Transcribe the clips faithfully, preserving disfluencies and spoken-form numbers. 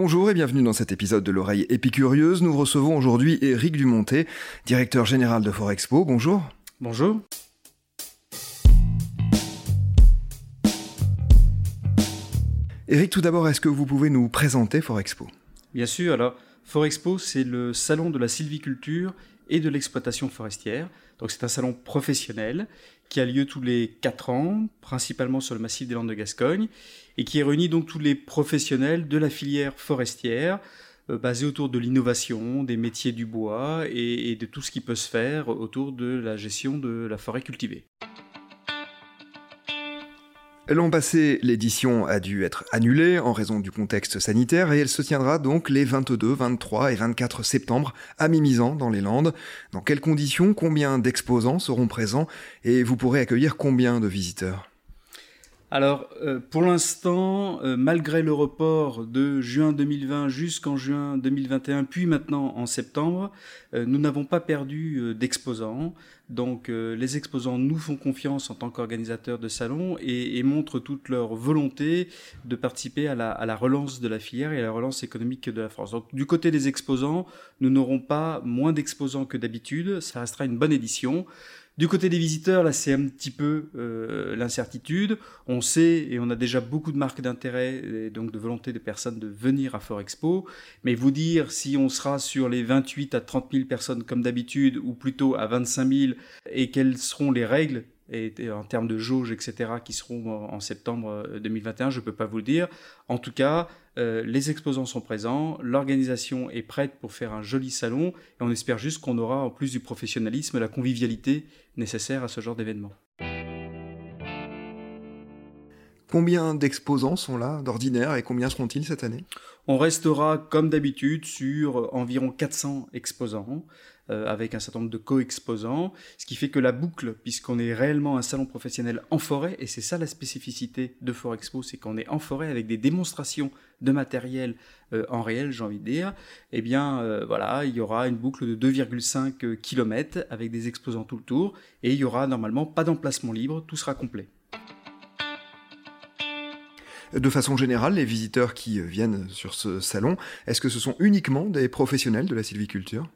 Bonjour et bienvenue dans cet épisode de L'Oreille épicurieuse. Nous recevons aujourd'hui Eric Dumontet, directeur général de Forexpo. Bonjour. Bonjour. Eric, tout d'abord, est-ce que vous pouvez nous présenter Forexpo ? Bien sûr. Alors, Forexpo, c'est le salon de la sylviculture et de l'exploitation forestière. Donc, c'est un salon professionnel qui a lieu tous les quatre ans, principalement sur le massif des Landes de Gascogne, et qui réunit donc tous les professionnels de la filière forestière, euh, basée autour de l'innovation, des métiers du bois et, et de tout ce qui peut se faire autour de la gestion de la forêt cultivée. L'an passé, l'édition a dû être annulée en raison du contexte sanitaire et elle se tiendra donc les vingt-deux, vingt-trois et vingt-quatre septembre à Mimizan, dans les Landes. Dans quelles conditions, combien d'exposants seront présents et vous pourrez accueillir combien de visiteurs ? Alors, euh, pour l'instant, euh, malgré le report de juin deux mille vingt jusqu'en juin deux mille vingt et un, puis maintenant en septembre, euh, nous n'avons pas perdu euh, d'exposants. Donc euh, les exposants nous font confiance en tant qu'organisateurs de salons et, et montrent toute leur volonté de participer à la, à la relance de la filière et à la relance économique de la France. Donc du côté des exposants, nous n'aurons pas moins d'exposants que d'habitude, ça restera une bonne édition. Du côté des visiteurs, là c'est un petit peu euh, l'incertitude. On sait et on a déjà beaucoup de marques d'intérêt et donc de volonté des personnes de venir à Forexpo, mais vous dire si on sera sur les vingt-huit à trente mille personnes comme d'habitude ou plutôt à vingt-cinq mille et quelles seront les règles et, et en termes de jauge, et cetera, qui seront en, en septembre deux mille vingt et un, je ne peux pas vous le dire. En tout cas, euh, les exposants sont présents, l'organisation est prête pour faire un joli salon, et on espère juste qu'on aura, en plus du professionnalisme, la convivialité nécessaire à ce genre d'événement. Combien d'exposants sont là d'ordinaire et combien seront-ils cette année ? On restera comme d'habitude sur environ quatre cents exposants euh, avec un certain nombre de co-exposants, ce qui fait que la boucle, puisqu'on est réellement un salon professionnel en forêt, et c'est ça la spécificité de Forexpo, c'est qu'on est en forêt avec des démonstrations de matériel euh, en réel, j'ai envie de dire, eh bien euh, voilà, il y aura une boucle de deux virgule cinq kilomètres avec des exposants tout le tour et il y aura normalement pas d'emplacement libre, tout sera complet. De façon générale, les visiteurs qui viennent sur ce salon, est-ce que ce sont uniquement des professionnels de la sylviculture ?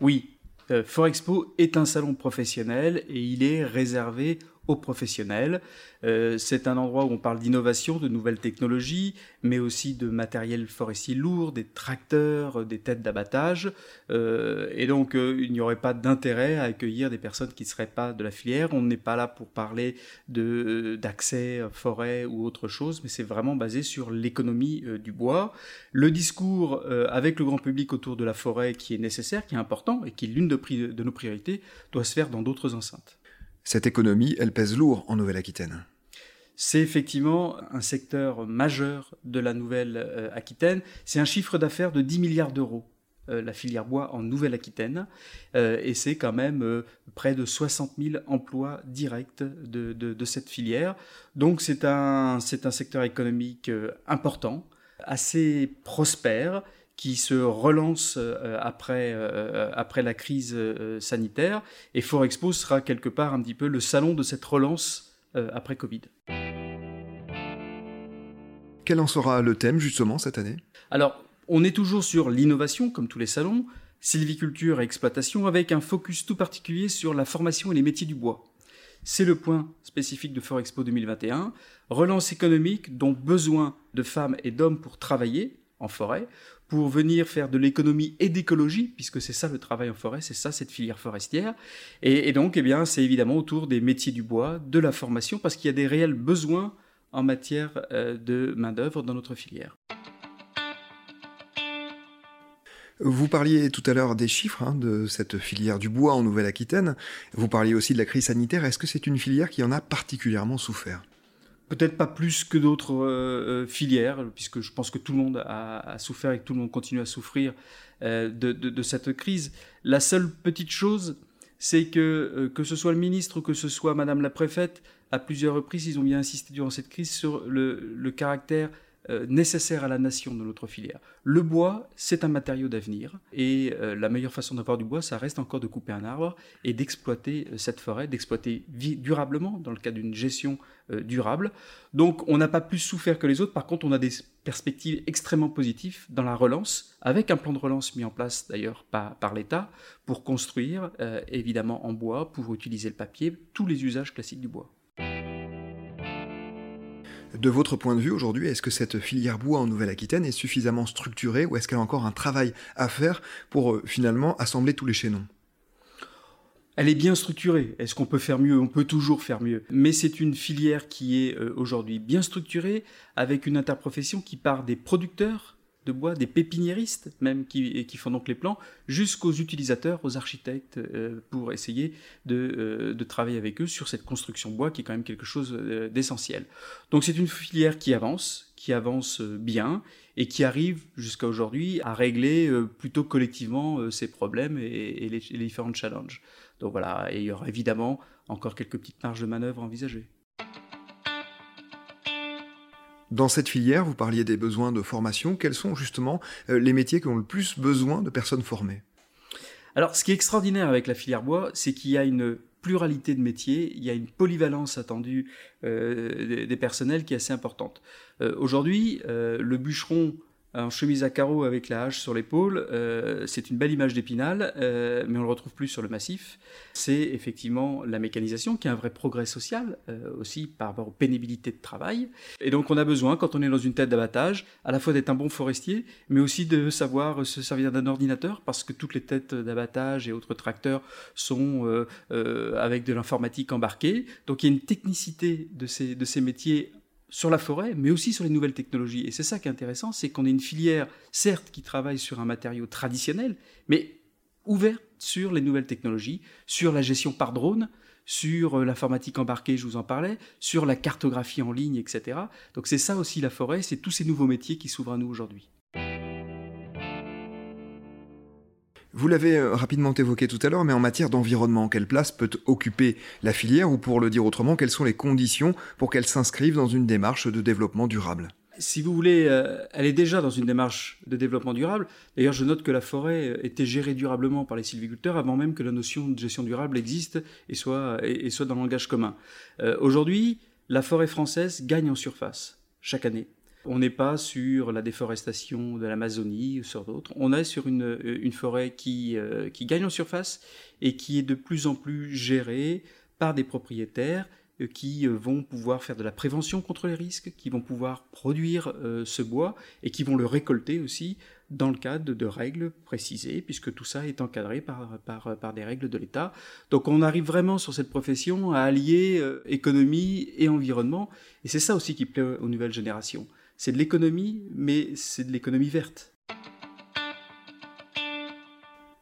Oui, euh, Forexpo est un salon professionnel et il est réservé aux professionnels. Euh, c'est un endroit où on parle d'innovation, de nouvelles technologies, mais aussi de matériel forestier lourd, des tracteurs, des têtes d'abattage. Euh, et donc, euh, il n'y aurait pas d'intérêt à accueillir des personnes qui ne seraient pas de la filière. On n'est pas là pour parler de, euh, d'accès, forêt ou autre chose, mais c'est vraiment basé sur l'économie euh, du bois. Le discours euh, avec le grand public autour de la forêt qui est nécessaire, qui est important et qui est l'une de, pri- de nos priorités, doit se faire dans d'autres enceintes. Cette économie, elle pèse lourd en Nouvelle-Aquitaine. C'est effectivement un secteur majeur de la Nouvelle-Aquitaine. C'est un chiffre d'affaires de dix milliards d'euros, euh, la filière bois en Nouvelle-Aquitaine. Euh, et c'est quand même euh, près de soixante mille emplois directs de, de, de cette filière. Donc c'est un, c'est un secteur économique euh, important, assez prospère, qui se relance après, après la crise sanitaire. Et Forexpo sera quelque part un petit peu le salon de cette relance après Covid. Quel en sera le thème justement cette année ? Alors, on est toujours sur l'innovation, comme tous les salons, sylviculture et exploitation, avec un focus tout particulier sur la formation et les métiers du bois. C'est le point spécifique de Forexpo deux mille vingt et un. Relance économique dont besoin de femmes et d'hommes pour travailler en forêt, pour venir faire de l'économie et d'écologie, puisque c'est ça le travail en forêt, c'est ça cette filière forestière. Et, et donc, eh bien, c'est évidemment autour des métiers du bois, de la formation, parce qu'il y a des réels besoins en matière euh, de main-d'œuvre dans notre filière. Vous parliez tout à l'heure des chiffres hein, de cette filière du bois en Nouvelle-Aquitaine. Vous parliez aussi de la crise sanitaire. Est-ce que c'est une filière qui en a particulièrement souffert ? Peut-être pas plus que d'autres euh, filières, puisque je pense que tout le monde a, a souffert et que tout le monde continue à souffrir euh, de, de, de cette crise. La seule petite chose, c'est que, euh, que ce soit le ministre ou que ce soit Madame la Préfète, à plusieurs reprises, ils ont bien insisté durant cette crise sur le, le caractère euh, nécessaire à la nation de notre filière. Le bois, c'est un matériau d'avenir, et euh, la meilleure façon d'avoir du bois, ça reste encore de couper un arbre et d'exploiter euh, cette forêt, d'exploiter vie durablement dans le cadre d'une gestion euh, durable. Donc on n'a pas plus souffert que les autres, par contre on a des perspectives extrêmement positives dans la relance, avec un plan de relance mis en place d'ailleurs par, par l'État, pour construire euh, évidemment en bois, pour utiliser le papier, tous les usages classiques du bois. De votre point de vue aujourd'hui, est-ce que cette filière bois en Nouvelle-Aquitaine est suffisamment structurée ou est-ce qu'elle a encore un travail à faire pour euh, finalement assembler tous les chaînons ? Elle est bien structurée. Est-ce qu'on peut faire mieux ? On peut toujours faire mieux. Mais c'est une filière qui est euh, aujourd'hui bien structurée, avec une interprofession qui part des producteurs de bois, des pépiniéristes même qui, qui font donc les plans, jusqu'aux utilisateurs, aux architectes, euh, pour essayer de, euh, de travailler avec eux sur cette construction bois qui est quand même quelque chose euh, d'essentiel. Donc c'est une filière qui avance, qui avance euh, bien et qui arrive jusqu'à aujourd'hui à régler euh, plutôt collectivement euh, ses problèmes et, et, les, et les différents challenges. Donc voilà, et il y aura évidemment encore quelques petites marges de manœuvre envisagées. Dans cette filière, vous parliez des besoins de formation. Quels sont justement les métiers qui ont le plus besoin de personnes formées ? Alors, ce qui est extraordinaire avec la filière bois, c'est qu'il y a une pluralité de métiers, il y a une polyvalence attendue euh, des personnels qui est assez importante. Euh, aujourd'hui, euh, le bûcheron en chemise à carreaux avec la hache sur l'épaule, euh, c'est une belle image d'Épinal, euh, mais on le retrouve plus sur le massif. C'est effectivement la mécanisation qui a un vrai progrès social, euh, aussi par rapport aux pénibilités de travail. Et donc on a besoin, quand on est dans une tête d'abattage, à la fois d'être un bon forestier, mais aussi de savoir se servir d'un ordinateur, parce que toutes les têtes d'abattage et autres tracteurs sont euh, euh, avec de l'informatique embarquée. Donc il y a une technicité de ces, de ces métiers sur la forêt, mais aussi sur les nouvelles technologies. Et c'est ça qui est intéressant, c'est qu'on est une filière, certes, qui travaille sur un matériau traditionnel, mais ouverte sur les nouvelles technologies, sur la gestion par drone, sur l'informatique embarquée, je vous en parlais, sur la cartographie en ligne, et cetera. Donc c'est ça aussi la forêt, c'est tous ces nouveaux métiers qui s'ouvrent à nous aujourd'hui. Vous l'avez rapidement évoqué tout à l'heure, mais en matière d'environnement, quelle place peut occuper la filière, ou pour le dire autrement, quelles sont les conditions pour qu'elle s'inscrive dans une démarche de développement durable ? Si vous voulez, euh, elle est déjà dans une démarche de développement durable. D'ailleurs, je note que la forêt était gérée durablement par les sylviculteurs avant même que la notion de gestion durable existe et soit, et, et soit dans le langage commun. Euh, aujourd'hui, la forêt française gagne en surface chaque année. On n'est pas sur la déforestation de l'Amazonie ou sur d'autres. On est sur une, une forêt qui, euh, qui gagne en surface et qui est de plus en plus gérée par des propriétaires qui vont pouvoir faire de la prévention contre les risques, qui vont pouvoir produire euh, ce bois et qui vont le récolter aussi dans le cadre de règles précisées, puisque tout ça est encadré par, par, par des règles de l'État. Donc on arrive vraiment sur cette profession à allier euh, économie et environnement, et c'est ça aussi qui plaît aux nouvelles générations. C'est de l'économie, mais c'est de l'économie verte.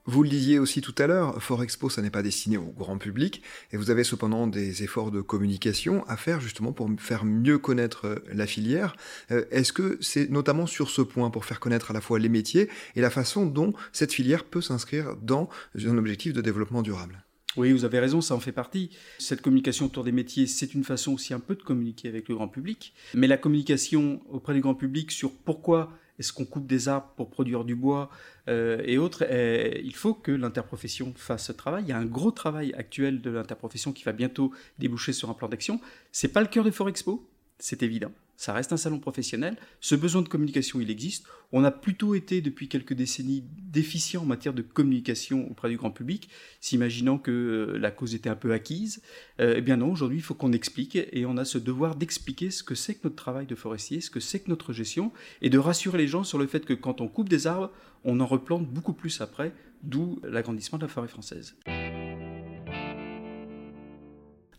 Vous le disiez aussi tout à l'heure, Forexpo, ça n'est pas destiné au grand public, et vous avez cependant des efforts de communication à faire justement pour faire mieux connaître la filière. Est-ce que c'est notamment sur ce point, pour faire connaître à la fois les métiers et la façon dont cette filière peut s'inscrire dans un objectif de développement durable ? Oui, vous avez raison, ça en fait partie. Cette communication autour des métiers, c'est une façon aussi un peu de communiquer avec le grand public. Mais la communication auprès du grand public sur pourquoi est-ce qu'on coupe des arbres pour produire du bois euh, et autres, euh, il faut que l'interprofession fasse ce travail. Il y a un gros travail actuel de l'interprofession qui va bientôt déboucher sur un plan d'action. C'est pas le cœur de Forexpo, c'est évident. Ça reste un salon professionnel. Ce besoin de communication, il existe. On a plutôt été, depuis quelques décennies, déficient en matière de communication auprès du grand public, s'imaginant que la cause était un peu acquise. Euh, eh bien non, aujourd'hui, il faut qu'on explique, et on a ce devoir d'expliquer ce que c'est que notre travail de forestier, ce que c'est que notre gestion, et de rassurer les gens sur le fait que quand on coupe des arbres, on en replante beaucoup plus après, d'où l'agrandissement de la forêt française.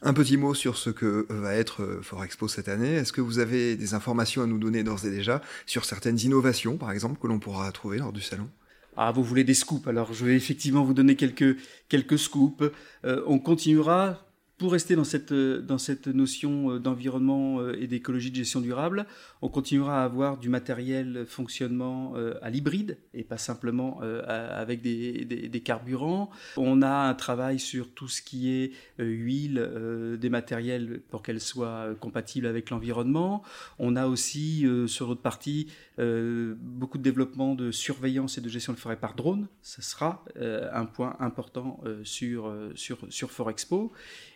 Un petit mot sur ce que va être Forexpo cette année. Est-ce que vous avez des informations à nous donner d'ores et déjà sur certaines innovations, par exemple, que l'on pourra trouver lors du salon ? Ah, vous voulez des scoops ? Alors, je vais effectivement vous donner quelques, quelques scoops. Euh, on continuera Pour rester dans cette, dans cette notion d'environnement et d'écologie de gestion durable, on continuera à avoir du matériel fonctionnement à l'hybride et pas simplement avec des, des, des carburants. On a un travail sur tout ce qui est huile, des matériels pour qu'elles soient compatibles avec l'environnement. On a aussi, sur l'autre partie, beaucoup de développement de surveillance et de gestion de forêt par drone. Ce sera un point important sur, sur, sur Forexpo.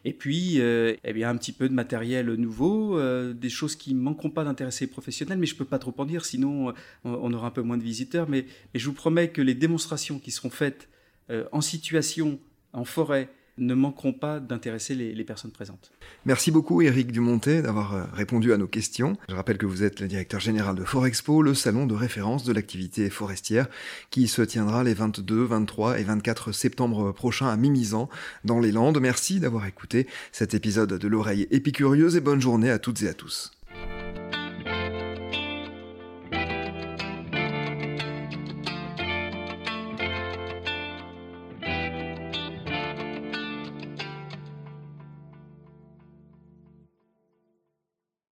Et Et puis, euh, eh bien, un petit peu de matériel nouveau, euh, des choses qui ne manqueront pas d'intéresser les professionnels, mais je ne peux pas trop en dire, sinon euh, on aura un peu moins de visiteurs. Mais, mais je vous promets que les démonstrations qui seront faites euh, en situation, en forêt, ne manqueront pas d'intéresser les, les personnes présentes. Merci beaucoup Eric Dumontet d'avoir répondu à nos questions. Je rappelle que vous êtes le directeur général de Forexpo, le salon de référence de l'activité forestière qui se tiendra les vingt-deux, vingt-trois et vingt-quatre septembre prochains à Mimizan dans les Landes. Merci d'avoir écouté cet épisode de L'Oreille épicurieuse et bonne journée à toutes et à tous.